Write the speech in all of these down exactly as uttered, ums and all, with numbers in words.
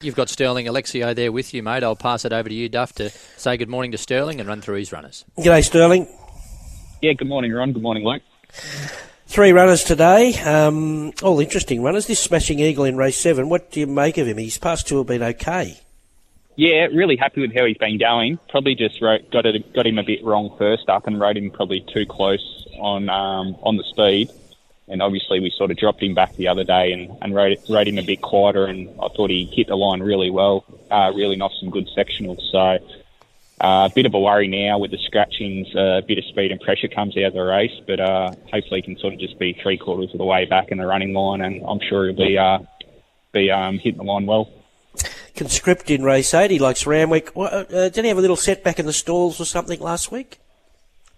You've got Sterling Alexiou there with you, mate. I'll pass it over to you, Duff, to say good morning to Sterling and run through his runners. G'day, Sterling. Yeah, good morning, Ron. Good morning, Luke. Three runners today, um, all interesting runners. This Smashing Eagle in race seven, what do you make of him? His past two have been okay. Yeah, really happy with how he's been going. Probably just wrote, got it, got him a bit wrong first up and rode him probably too close on um, on the speed. And obviously we sort of dropped him back the other day and, and rode, rode him a bit quieter, and I thought he hit the line really well, uh, reeling off some good sectionals. So uh, a bit of a worry now with the scratchings, uh, a bit of speed and pressure comes out of the race, but uh, hopefully he can sort of just be three quarters of the way back in the running line, and I'm sure he'll be, uh, be um, hitting the line well. Conscript in race eight, he likes Randwick. Uh, did he have a little setback in the stalls or something last week?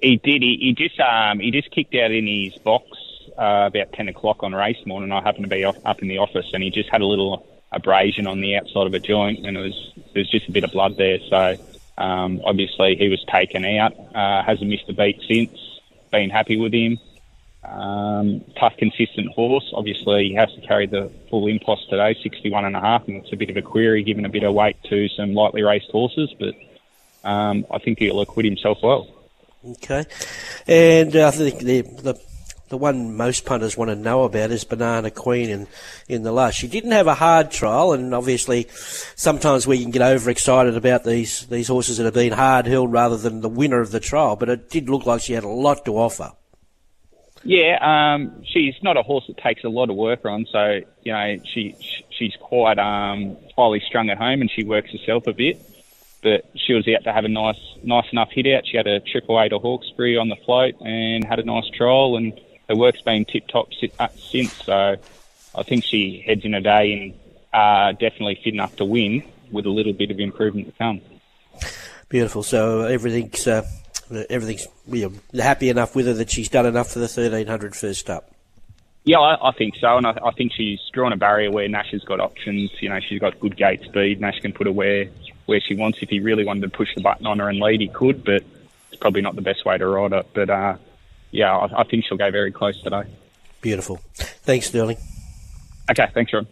He did. He, he just um, he just kicked out in his box Uh, about ten o'clock on race morning. I happened to be off, up in the office, and he just had a little abrasion on the outside of a joint, and it was there was just a bit of blood there. So um, obviously he was taken out. Uh, hasn't missed a beat since. Been happy with him. Um, tough, consistent horse. Obviously he has to carry the full impost today, sixty-one and a half, and it's a bit of a query, giving a bit of weight to some lightly raced horses, but um, I think he'll acquit himself well. Okay, and I think the, the The one most punters want to know about is Banana Queen in, in the Lush. She didn't have a hard trial, and obviously sometimes we can get overexcited about these, these horses that have been hard-held rather than the winner of the trial, but it did look like she had a lot to offer. Yeah, um, she's not a horse that takes a lot of work on, so, you know, she, she she's quite um, highly strung at home, and she works herself a bit, but she was out to have a nice nice enough hit out. She had a triple A to Hawkesbury on the float and had a nice trial, and her work's been tip-top since, so I think she heads in a day and uh, definitely fit enough to win with a little bit of improvement to come. Beautiful. So everything's uh, everything's you're happy enough with her that she's done enough for the thirteen hundred first up? Yeah, I, I think so, and I, I think she's drawn a barrier where Nash has got options. You know, she's got good gate speed. Nash can put her where, where she wants. If he really wanted to push the button on her and lead, he could, but it's probably not the best way to ride it. But Uh, Yeah, I think she'll go very close today. Beautiful. Thanks, Sterling. Okay, thanks, Ron.